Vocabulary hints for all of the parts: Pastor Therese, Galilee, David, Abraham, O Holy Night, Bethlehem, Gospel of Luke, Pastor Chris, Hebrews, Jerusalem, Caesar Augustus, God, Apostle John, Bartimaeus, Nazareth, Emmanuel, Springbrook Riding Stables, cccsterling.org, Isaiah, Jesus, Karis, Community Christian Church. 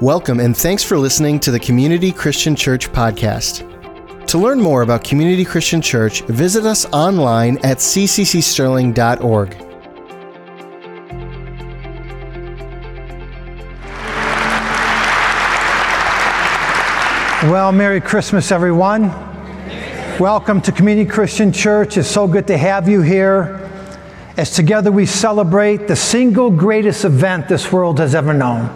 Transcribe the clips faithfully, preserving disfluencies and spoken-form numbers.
Welcome and thanks for listening to the Community Christian Church podcast. To learn more about Community Christian Church, visit us online at c c c sterling dot org. Well, Merry Christmas, everyone. Welcome to Community Christian Church. It's so good to have you here as together we celebrate the single greatest event this world has ever known,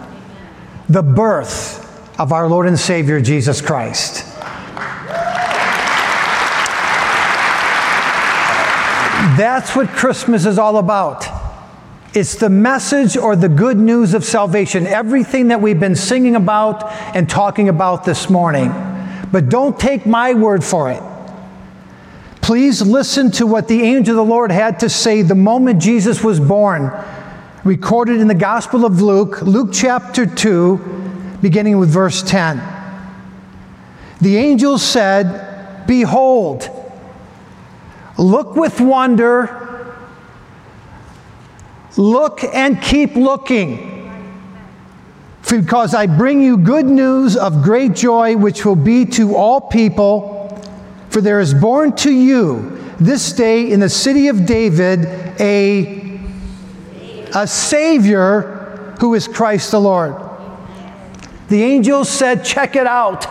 the birth of our Lord and Savior, Jesus Christ. That's what Christmas is all about. It's the message or the good news of salvation, everything that we've been singing about and talking about this morning. But don't take my word for it. Please listen to what the angel of the Lord had to say the moment Jesus was born, recorded in the Gospel of Luke, Luke chapter two, beginning with verse ten. The angel said, "Behold, look with wonder. Look and keep looking, because I bring you good news of great joy, which will be to all people. For there is born to you this day in the city of David a, a Savior who is Christ the Lord." The angel said, check it out.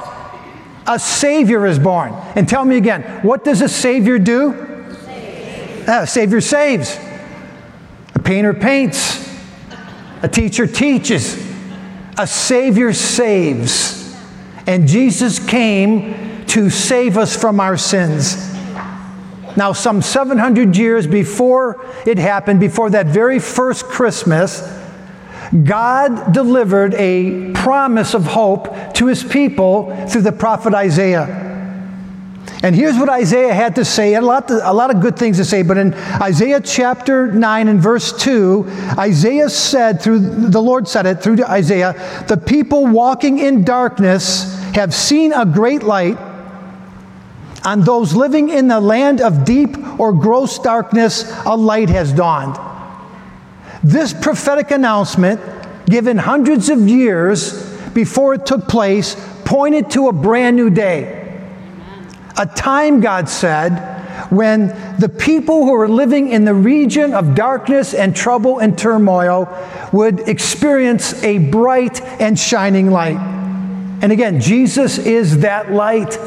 A Savior is born. And tell me again, what does a Savior do? A uh, Savior saves. Painter paints, a teacher teaches, a Savior saves. And Jesus came to save us from our sins. Now, some seven hundred years before it happened, before that very first Christmas, God delivered a promise of hope to his people through the prophet Isaiah. And here's what Isaiah had to say, a lot, to, a lot of good things to say, but in Isaiah chapter nine and verse two, Isaiah said, through the Lord said it through Isaiah, "The people walking in darkness have seen a great light. On those living in the land of deep or gross darkness, a light has dawned." This prophetic announcement, given hundreds of years before it took place, pointed to a brand new day. A time, God said, when the people who were living in the region of darkness and trouble and turmoil would experience a bright and shining light. And again, Jesus is that light.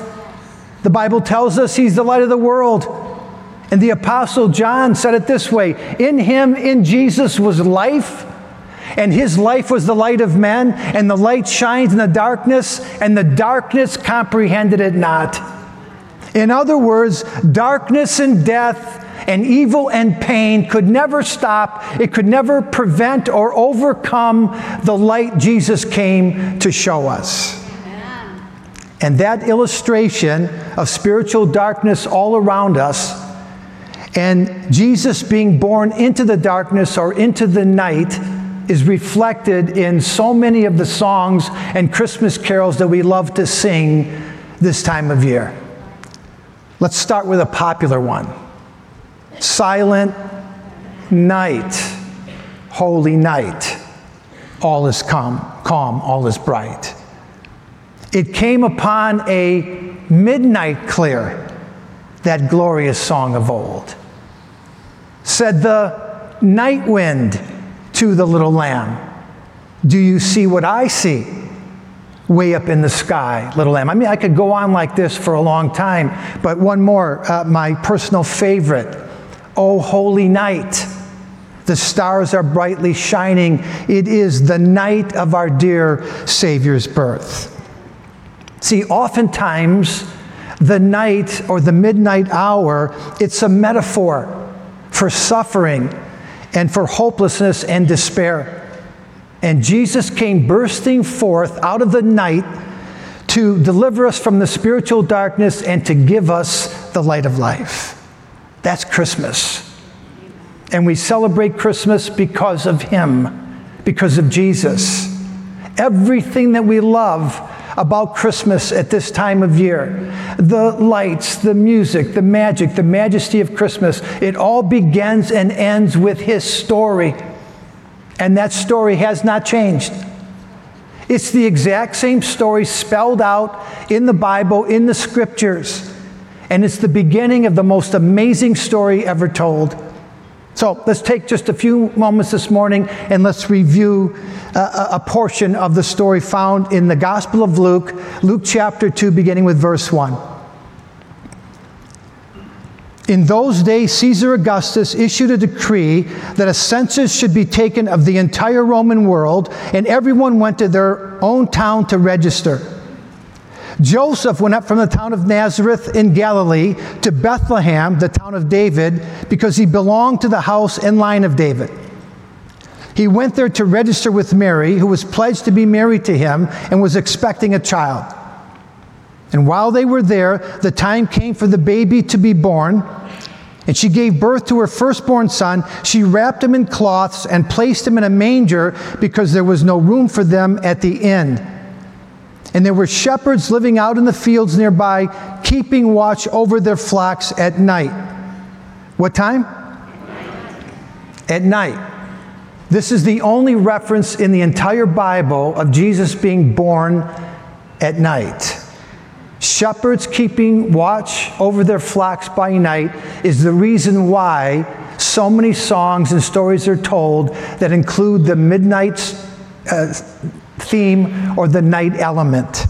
The Bible tells us he's the light of the world. And the Apostle John said it this way, "In him, in Jesus, was life, and his life was the light of men, and the light shines in the darkness, and the darkness comprehended it not." In other words, darkness and death and evil and pain could never stop. It could never prevent or overcome the light Jesus came to show us. Amen. And that illustration of spiritual darkness all around us and Jesus being born into the darkness or into the night is reflected in so many of the songs and Christmas carols that we love to sing this time of year. Let's start with a popular one. Silent night, holy night, all is calm, calm, all is bright. It came upon a midnight clear, that glorious song of old. Said the night wind to the little lamb, "Do you see what I see? Way up in the sky, little lamb." I mean, I could go on like this for a long time, but one more, uh, my personal favorite, "O Holy Night." The stars are brightly shining. It is the night of our dear Savior's birth. See, oftentimes, the night or the midnight hour, it's a metaphor for suffering and for hopelessness and despair. And Jesus came bursting forth out of the night to deliver us from the spiritual darkness and to give us the light of life. That's Christmas. And we celebrate Christmas because of him, because of Jesus. Everything that we love about Christmas at this time of year, the lights, the music, the magic, the majesty of Christmas, it all begins and ends with his story. And that story has not changed. It's the exact same story spelled out in the Bible, in the scriptures. And it's the beginning of the most amazing story ever told. So let's take just a few moments this morning and let's review a, a portion of the story found in the Gospel of Luke, Luke chapter two, beginning with verse one. In those days, Caesar Augustus issued a decree that a census should be taken of the entire Roman world, and everyone went to their own town to register. Joseph went up from the town of Nazareth in Galilee to Bethlehem, the town of David, because he belonged to the house and line of David. He went there to register with Mary, who was pledged to be married to him and was expecting a child. And while they were there, the time came for the baby to be born, and she gave birth to her firstborn son. She wrapped him in cloths and placed him in a manger because there was no room for them at the inn. And there were shepherds living out in the fields nearby, keeping watch over their flocks at night. What time? At night. This is the only reference in the entire Bible of Jesus being born at night. Shepherds keeping watch over their flocks by night is the reason why so many songs and stories are told that include the midnight uh, theme or the night element. All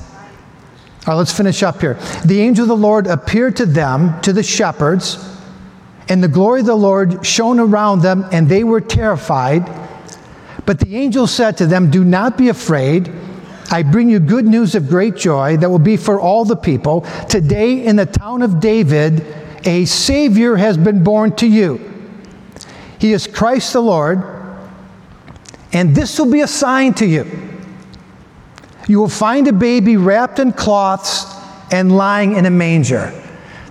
right, let's finish up here. The angel of the Lord appeared to them, to the shepherds, and the glory of the Lord shone around them, and they were terrified. But the angel said to them, "Do not be afraid. I bring you good news of great joy that will be for all the people. Today in the town of David, a Savior has been born to you. He is Christ the Lord, and this will be a sign to you. You will find a baby wrapped in cloths and lying in a manger."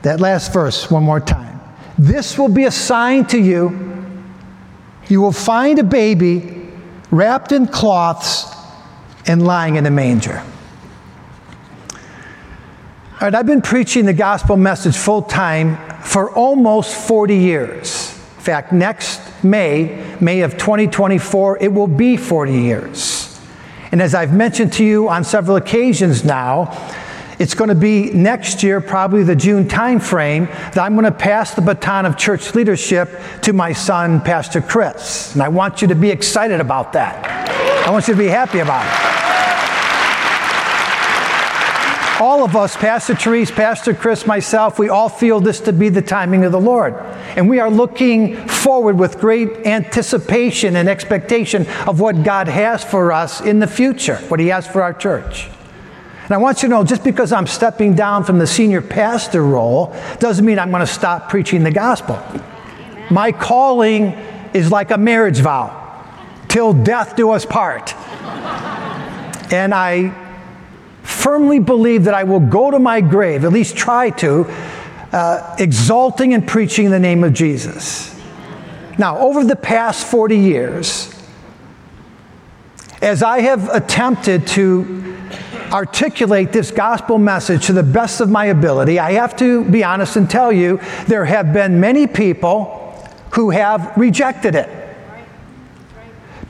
That last verse, one more time. This will be a sign to you. You will find a baby wrapped in cloths and lying in a manger. All right, I've been preaching the gospel message full time for almost forty years. In fact, next May, May of twenty twenty-four, it will be forty years. And as I've mentioned to you on several occasions now, it's going to be next year, probably the June time frame, that I'm going to pass the baton of church leadership to my son, Pastor Chris. And I want you to be excited about that. I want you to be happy about it. All of us, Pastor Therese, Pastor Chris, myself, we all feel this to be the timing of the Lord. And we are looking forward with great anticipation and expectation of what God has for us in the future, what he has for our church. And I want you to know, just because I'm stepping down from the senior pastor role doesn't mean I'm going to stop preaching the gospel. Amen. My calling is like a marriage vow. Till death do us part. And I firmly believe that I will go to my grave, at least try to, Uh, exalting and preaching the name of Jesus. Now, over the past forty years, as I have attempted to articulate this gospel message to the best of my ability, I have to be honest and tell you, there have been many people who have rejected it.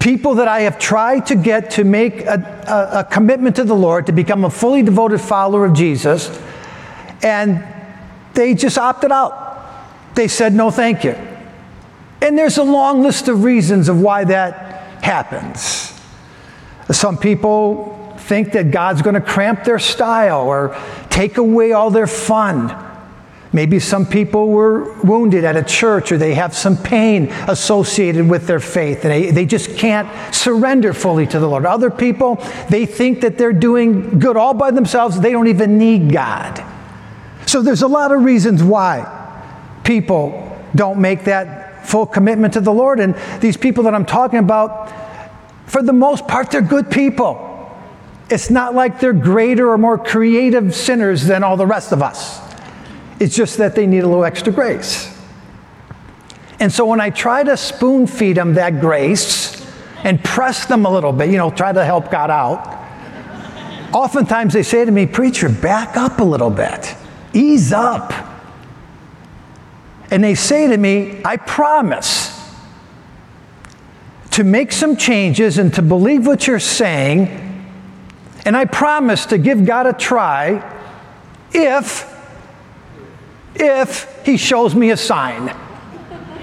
People that I have tried to get to make a, a, a commitment to the Lord, to become a fully devoted follower of Jesus, and they just opted out. They said, "No, thank you." And there's a long list of reasons of why that happens. Some people think that God's going to cramp their style or take away all their fun. Maybe some people were wounded at a church, or they have some pain associated with their faith, and they, they just can't surrender fully to the Lord. Other people, they think that they're doing good all by themselves. They don't even need God. So there's a lot of reasons why people don't make that full commitment to the Lord. And these people that I'm talking about, for the most part, they're good people. It's not like they're greater or more creative sinners than all the rest of us. It's just that they need a little extra grace. And so when I try to spoon feed them that grace and press them a little bit, you know, try to help God out, oftentimes they say to me, "Preacher, back up a little bit. Ease up." And they say to me, "I promise to make some changes and to believe what you're saying And I promise to give God a try if, if he shows me a sign.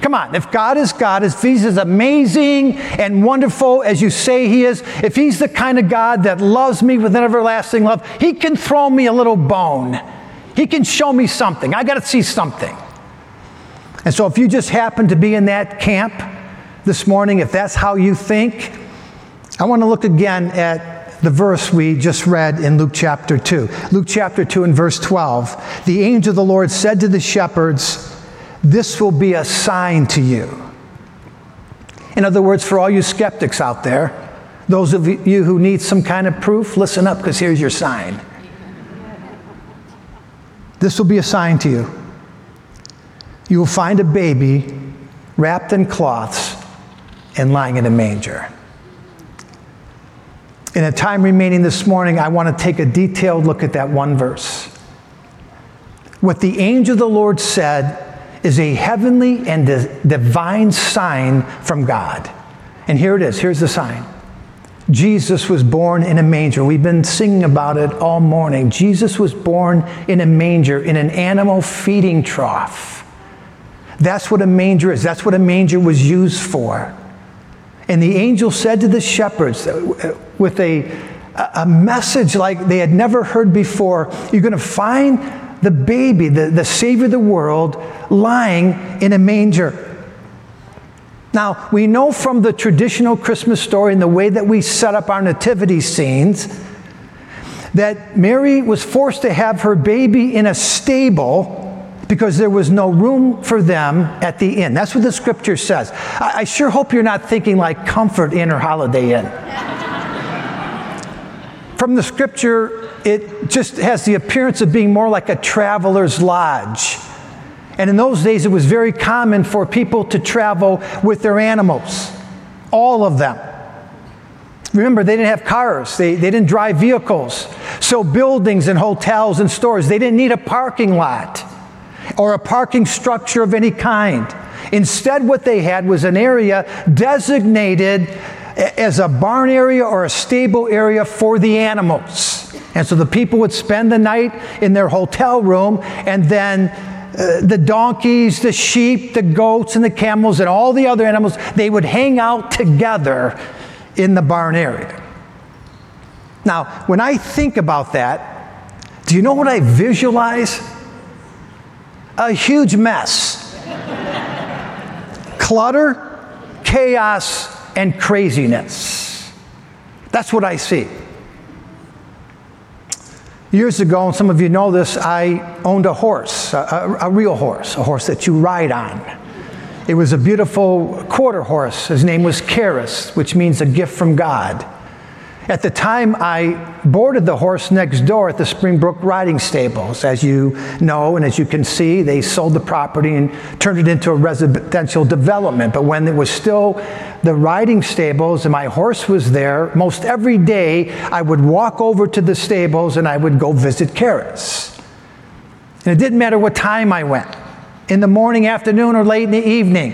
Come on, if God is God, if he's as amazing and wonderful as you say he is, if he's the kind of God that loves me with an everlasting love, he can throw me a little bone. He can show me something. I got to see something. And so if you just happen to be in that camp this morning, if that's how you think, I want to look again at the verse we just read in Luke chapter two. Luke chapter two and verse twelve. The angel of the Lord said to the shepherds, "This will be a sign to you." In other words, for all you skeptics out there, those of you who need some kind of proof, listen up, because here's your sign. This will be a sign to you. You will find a baby wrapped in cloths and lying in a manger. In the time remaining this morning, I want to take a detailed look at that one verse. What the angel of the Lord said is a heavenly and divine sign from God. And here it is. Here's the sign. Jesus was born in a manger. We've been singing about it all morning. Jesus was born in a manger, in an animal feeding trough. That's what a manger is. That's what a manger was used for. And the angel said to the shepherds with a, a message like they had never heard before, you're going to find the baby, the, the Savior of the world, lying in a manger. Now, we know from the traditional Christmas story and the way that we set up our nativity scenes that Mary was forced to have her baby in a stable because there was no room for them at the inn. That's what the scripture says. I, I sure hope you're not thinking like Comfort Inn or Holiday Inn. From the scripture, it just has the appearance of being more like a traveler's lodge. And in those days, it was very common for people to travel with their animals, all of them. Remember, they didn't have cars. They, they didn't drive vehicles. So buildings and hotels and stores, they didn't need a parking lot or a parking structure of any kind. Instead, what they had was an area designated as a barn area or a stable area for the animals. And so the people would spend the night in their hotel room, and then Uh, the donkeys, the sheep, the goats, and the camels, and all the other animals, they would hang out together in the barn area. Now, when I think about that, do you know what I visualize? A huge mess. Clutter, chaos, and craziness. That's what I see. Years ago, and some of you know this, I owned a horse, a, a, a real horse, a horse that you ride on. It was a beautiful quarter horse. His name was Karis, which means a gift from God. At the time, I boarded the horse next door at the Springbrook Riding Stables. As you know, and as you can see, they sold the property and turned it into a residential development. But when it was still the riding stables and my horse was there, most every day I would walk over to the stables and I would go visit Karis. And it didn't matter what time I went, in the morning, afternoon, or late in the evening.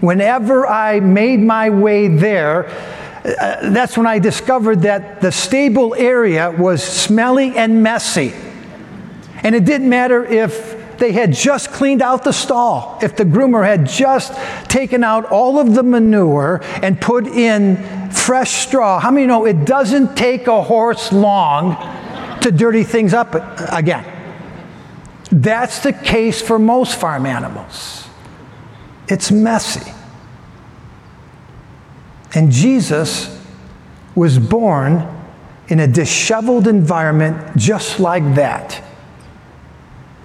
Whenever I made my way there, uh, that's when I discovered that the stable area was smelly and messy. And it didn't matter if they had just cleaned out the stall, if the groomer had just taken out all of the manure and put in fresh straw. How many know it doesn't take a horse long to dirty things up again? That's the case for most farm animals. It's messy. And Jesus was born in a disheveled environment just like that.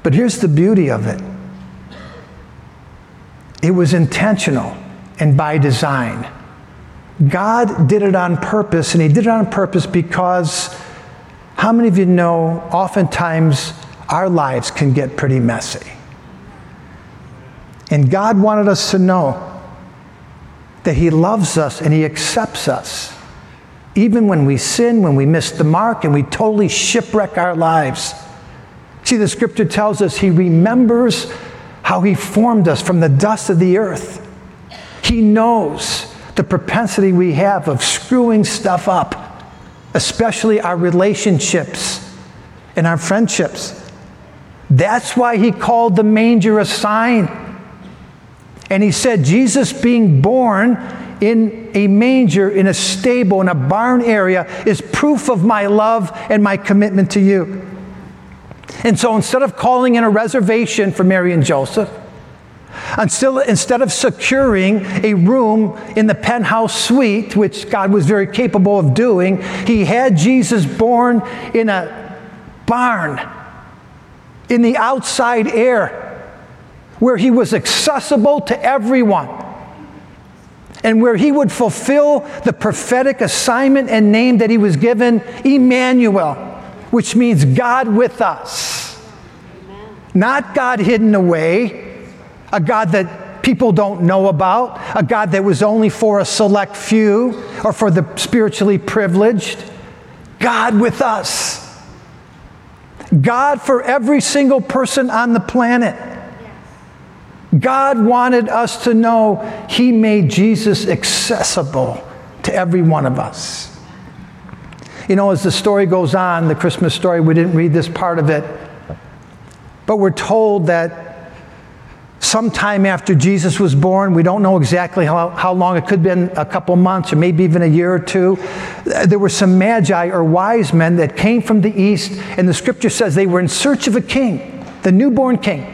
But here's the beauty of it. It was intentional and by design. God did it on purpose, and he did it on purpose because how many of you know oftentimes our lives can get pretty messy? And God wanted us to know that he loves us and he accepts us, even when we sin, when we miss the mark, and we totally shipwreck our lives. See, the scripture tells us he remembers how he formed us from the dust of the earth. He knows the propensity we have of screwing stuff up. especially our relationships and our friendships. That's why he called the manger a sign. And he said, Jesus being born in a manger, in a stable, in a barn area, is proof of my love and my commitment to you. And so instead of calling in a reservation for Mary and Joseph, Until, instead of securing a room in the penthouse suite, which God was very capable of doing, he had Jesus born in a barn, in the outside air, where he was accessible to everyone, and where he would fulfill the prophetic assignment and name that he was given, Emmanuel, which means God with us. Amen. Not God hidden away, a God that people don't know about, a God that was only for a select few or for the spiritually privileged. God with us. God for every single person on the planet. God wanted us to know he made Jesus accessible to every one of us. You know, as the story goes on, the Christmas story, we didn't read this part of it, but we're told that sometime after Jesus was born, we don't know exactly how, how long, it could have been a couple months or maybe even a year or two, there were some magi or wise men that came from the east, and the scripture says they were in search of a king, the newborn king.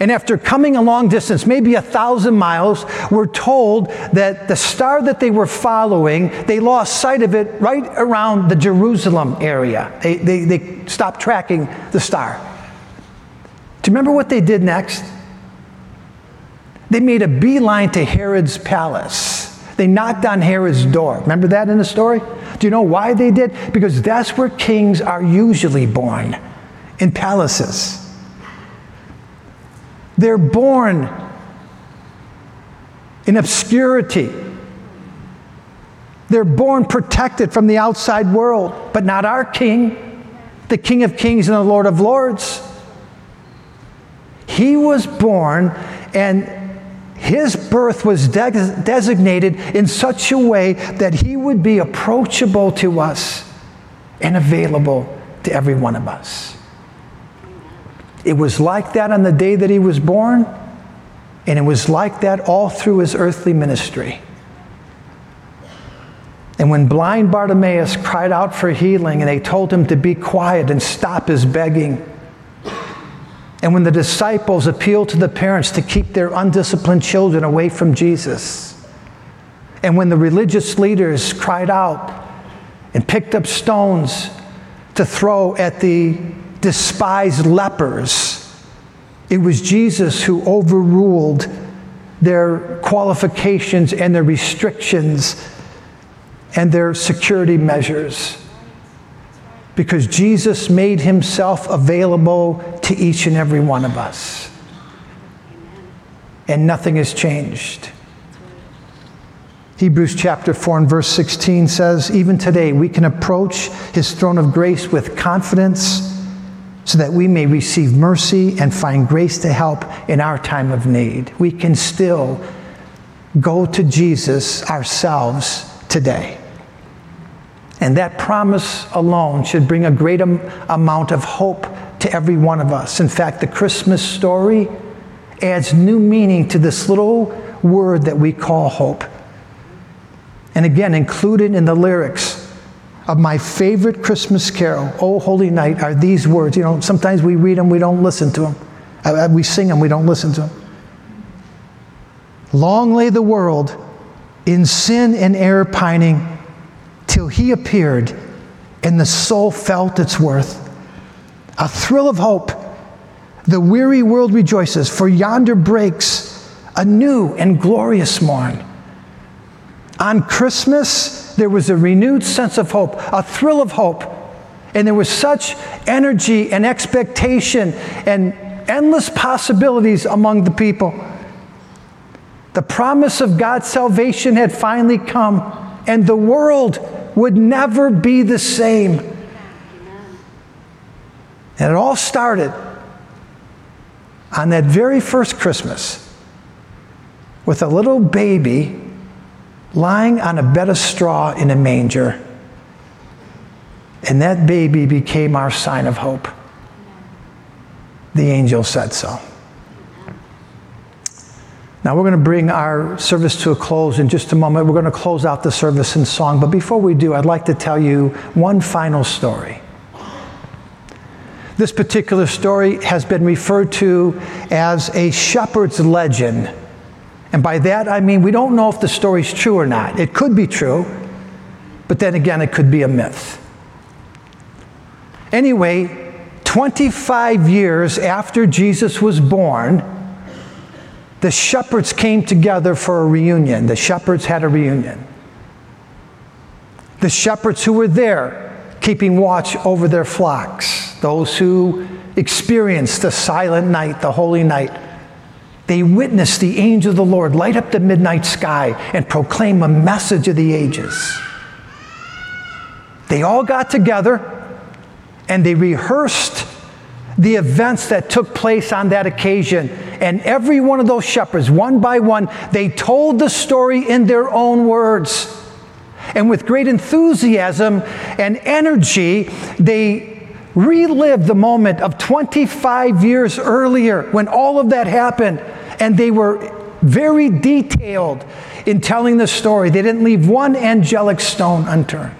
And after coming a long distance, maybe a thousand miles, we're told that the star that they were following, they lost sight of it right around the Jerusalem area. They, they, they stopped tracking the star. Do you remember what they did next? They made a beeline to Herod's palace. They knocked on Herod's door. Remember that in the story? Do you know why they did? Because that's where kings are usually born, in palaces. They're born in obscurity. They're born protected from the outside world, but not our King, the King of Kings and the Lord of Lords. He was born, and his birth was de- designated in such a way that he would be approachable to us and available to every one of us. It was like that on the day that he was born, and it was like that all through his earthly ministry. And when blind Bartimaeus cried out for healing, and they told him to be quiet and stop his begging, and when the disciples appealed to the parents to keep their undisciplined children away from Jesus, and when the religious leaders cried out and picked up stones to throw at the despised lepers, it was Jesus who overruled their qualifications and their restrictions and their security measures, because Jesus made himself available to each and every one of us. And nothing has changed. Hebrews chapter four and verse sixteen says, even today we can approach his throne of grace with confidence so that we may receive mercy and find grace to help in our time of need. We can still go to Jesus ourselves today. And that promise alone should bring a great am- amount of hope to every one of us. In fact, the Christmas story adds new meaning to this little word that we call hope. And again, included in the lyrics of my favorite Christmas carol, O Holy Night, are these words. You know, sometimes we read them, we don't listen to them. Uh, we sing them, we don't listen to them. Long lay the world in sin and error pining, till he appeared and the soul felt its worth. A thrill of hope, the weary world rejoices, for yonder breaks a new and glorious morn. On Christmas, there was a renewed sense of hope, a thrill of hope, and there was such energy and expectation and endless possibilities among the people. The promise of God's salvation had finally come, and the world would never be the same. And it all started on that very first Christmas with a little baby lying on a bed of straw in a manger And that baby became our sign of hope. The angel said so. Now we're going to bring our service to a close in just a moment. We're going to close out the service in song. But before we do, I'd like to tell you one final story. This particular story has been referred to as a shepherd's legend. And by that, I mean, we don't know if the story's true or not. It could be true, but then again, it could be a myth. Anyway, twenty-five years after Jesus was born, the shepherds came together for a reunion. The shepherds had a reunion. The shepherds who were there, keeping watch over their flocks, those who experienced the silent night, the holy night, they witnessed the angel of the Lord light up the midnight sky and proclaim a message of the ages. They all got together and they rehearsed the events that took place on that occasion. And every one of those shepherds, one by one, they told the story in their own words. And with great enthusiasm and energy, they relived the moment of twenty-five years earlier when all of that happened. And they were very detailed in telling the story. They didn't leave one angelic stone unturned.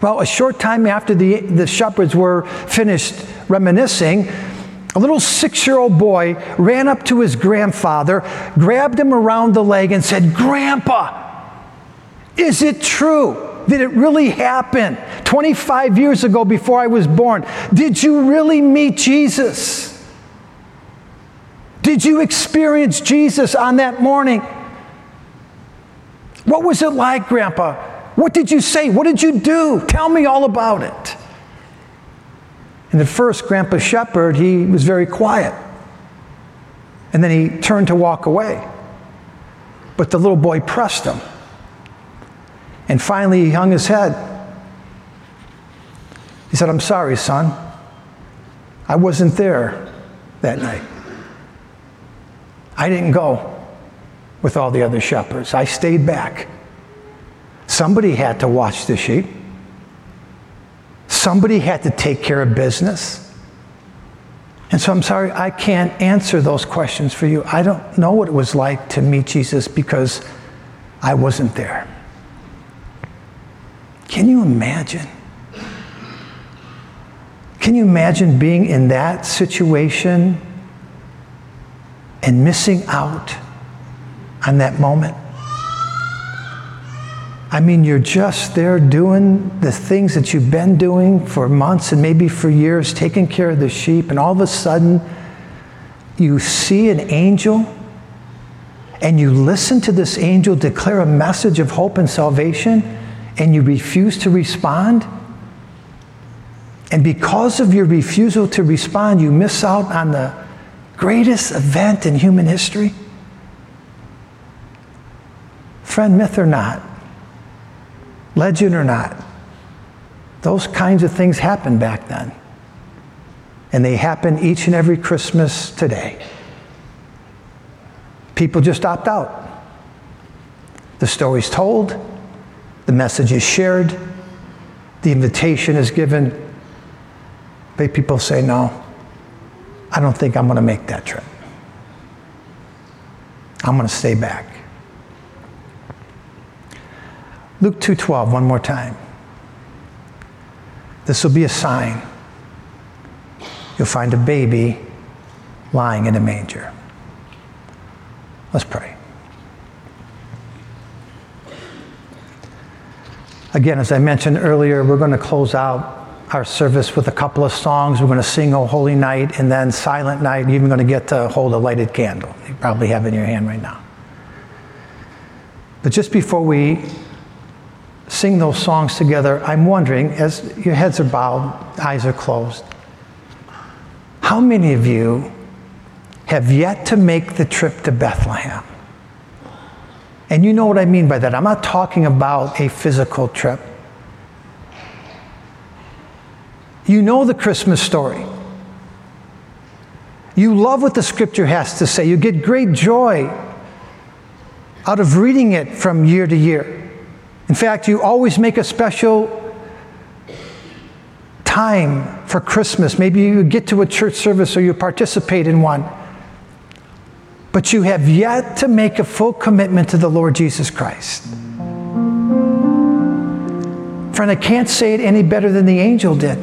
Well, a short time after the, the shepherds were finished reminiscing, a little six-year-old boy ran up to his grandfather, grabbed him around the leg and said, "Grandpa, is it true? Did it really happen? twenty-five years ago before I was born, did you really meet Jesus? Did you experience Jesus on that morning? What was it like, Grandpa? What did you say? What did you do? Tell me all about it." And at first, Grandpa Shepherd, he was very quiet. And then he turned to walk away. But the little boy pressed him. And finally, he hung his head. He said, "I'm sorry, son. I wasn't there that night. I didn't go with all the other shepherds. I stayed back. Somebody had to watch the sheep. Somebody had to take care of business. And so I'm sorry, I can't answer those questions for you. I don't know what it was like to meet Jesus because I wasn't there." Can you imagine? Can you imagine being in that situation and missing out on that moment? I mean, you're just there doing the things that you've been doing for months and maybe for years, taking care of the sheep, and all of a sudden you see an angel and you listen to this angel declare a message of hope and salvation, and you refuse to respond. And because of your refusal to respond, you miss out on the greatest event in human history. Friend, myth or not, legend or not, those kinds of things happened back then. And they happen each and every Christmas today. People just opt out. The story's told, the message is shared, the invitation is given, but people say, "No, I don't think I'm going to make that trip. I'm going to stay back." Luke two twelve, one more time. "This will be a sign. You'll find a baby lying in a manger." Let's pray. Again, as I mentioned earlier, we're going to close out our service with a couple of songs. We're going to sing "O Holy Night" and then "Silent Night." You're even going to get to hold a lighted candle. You probably have it in your hand right now. But just before we sing those songs together, I'm wondering, as your heads are bowed, eyes are closed, how many of you have yet to make the trip to Bethlehem? And you know what I mean by that. I'm not talking about a physical trip. You know the Christmas story. You love what the scripture has to say. You get great joy out of reading it from year to year. In fact, you always make a special time for Christmas. Maybe you get to a church service or you participate in one. But you have yet to make a full commitment to the Lord Jesus Christ. Friend, I can't say it any better than the angel did.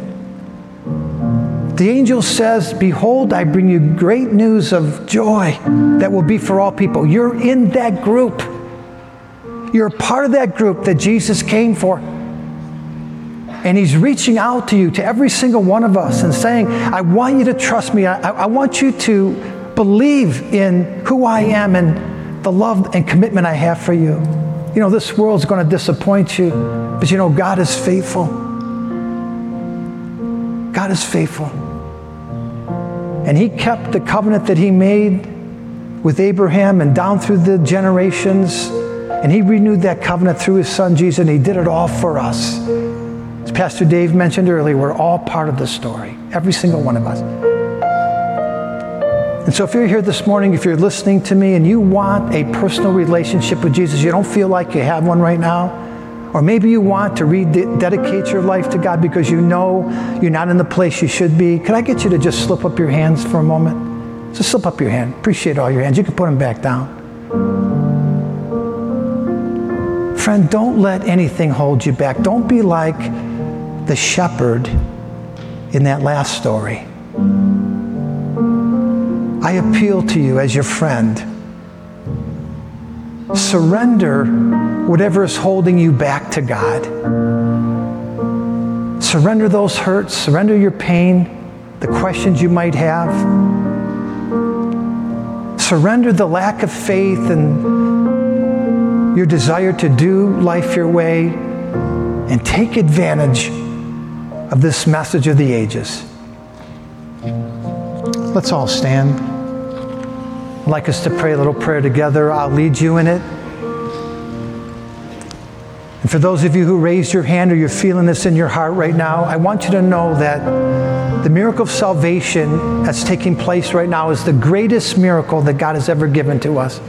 The angel says, "Behold, I bring you great news of joy that will be for all people." You're in that group. You're a part of that group that Jesus came for. And he's reaching out to you, to every single one of us, and saying, "I want you to trust me. I, I want you to believe in who I am and the love and commitment I have for you. You know, this world's going to disappoint you, but you know, God is faithful. God is faithful." And he kept the covenant that he made with Abraham and down through the generations. And he renewed that covenant through his son, Jesus, and he did it all for us. As Pastor Dave mentioned earlier, we're all part of the story, every single one of us. And so if you're here this morning, if you're listening to me and you want a personal relationship with Jesus, you don't feel like you have one right now, or maybe you want to rededicate your life to God because you know you're not in the place you should be, can I get you to just slip up your hands for a moment? Just slip up your hand. Appreciate all your hands. You can put them back down. Friend, don't let anything hold you back. Don't be like the shepherd in that last story. I appeal to you as your friend. Surrender whatever is holding you back to God. Surrender those hurts, surrender your pain, the questions you might have. Surrender the lack of faith and your desire to do life your way, and take advantage of this message of the ages. Let's all stand. I'd like us to pray a little prayer together. I'll lead you in it. And for those of you who raised your hand or you're feeling this in your heart right now, I want you to know that the miracle of salvation that's taking place right now is the greatest miracle that God has ever given to us.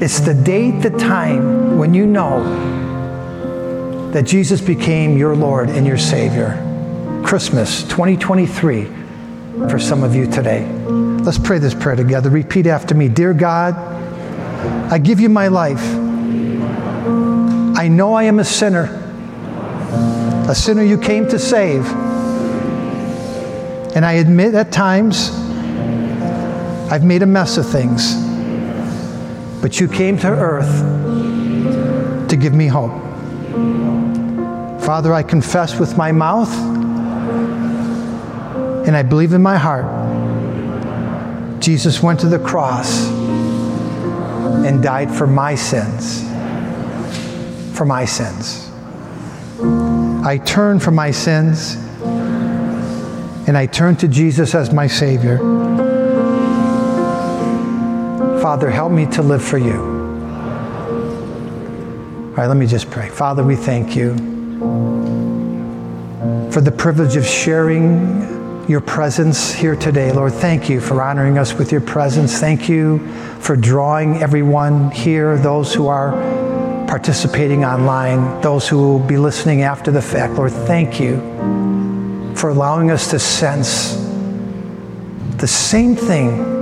It's the date, the time when you know that Jesus became your Lord and your Savior. Christmas twenty twenty-three for some of you today. Let's pray this prayer together. Repeat after me. Dear God, I give you my life. I know I am a sinner, a sinner you came to save. And I admit at times I've made a mess of things. But you came to earth to give me hope. Father, I confess with my mouth and I believe in my heart. Jesus went to the cross and died for my sins. For my sins. I turn from my sins and I turn to Jesus as my Savior. Father, help me to live for you. All right, let me just pray. Father, we thank you for the privilege of sharing your presence here today. Lord, thank you for honoring us with your presence. Thank you for drawing everyone here, those who are participating online, those who will be listening after the fact. Lord, thank you for allowing us to sense the same thing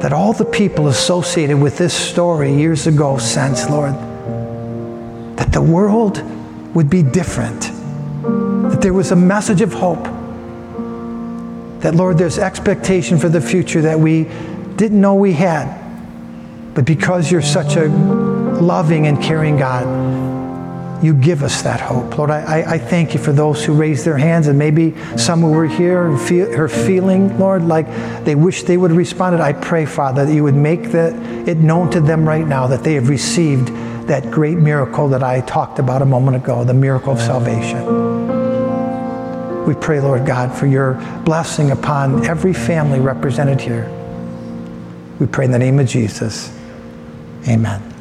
that all the people associated with this story years ago sensed, Lord, that the world would be different, that there was a message of hope, that, Lord, there's expectation for the future that we didn't know we had, but because you're such a loving and caring God, you give us that hope. Lord, I, I thank you for those who raised their hands, and maybe some who were here and feel, are feeling, Lord, like they wish they would have responded. I pray, Father, that you would make that, it known to them right now that they have received that great miracle that I talked about a moment ago, the miracle of salvation. We pray, Lord God, for your blessing upon every family represented here. We pray in the name of Jesus. Amen.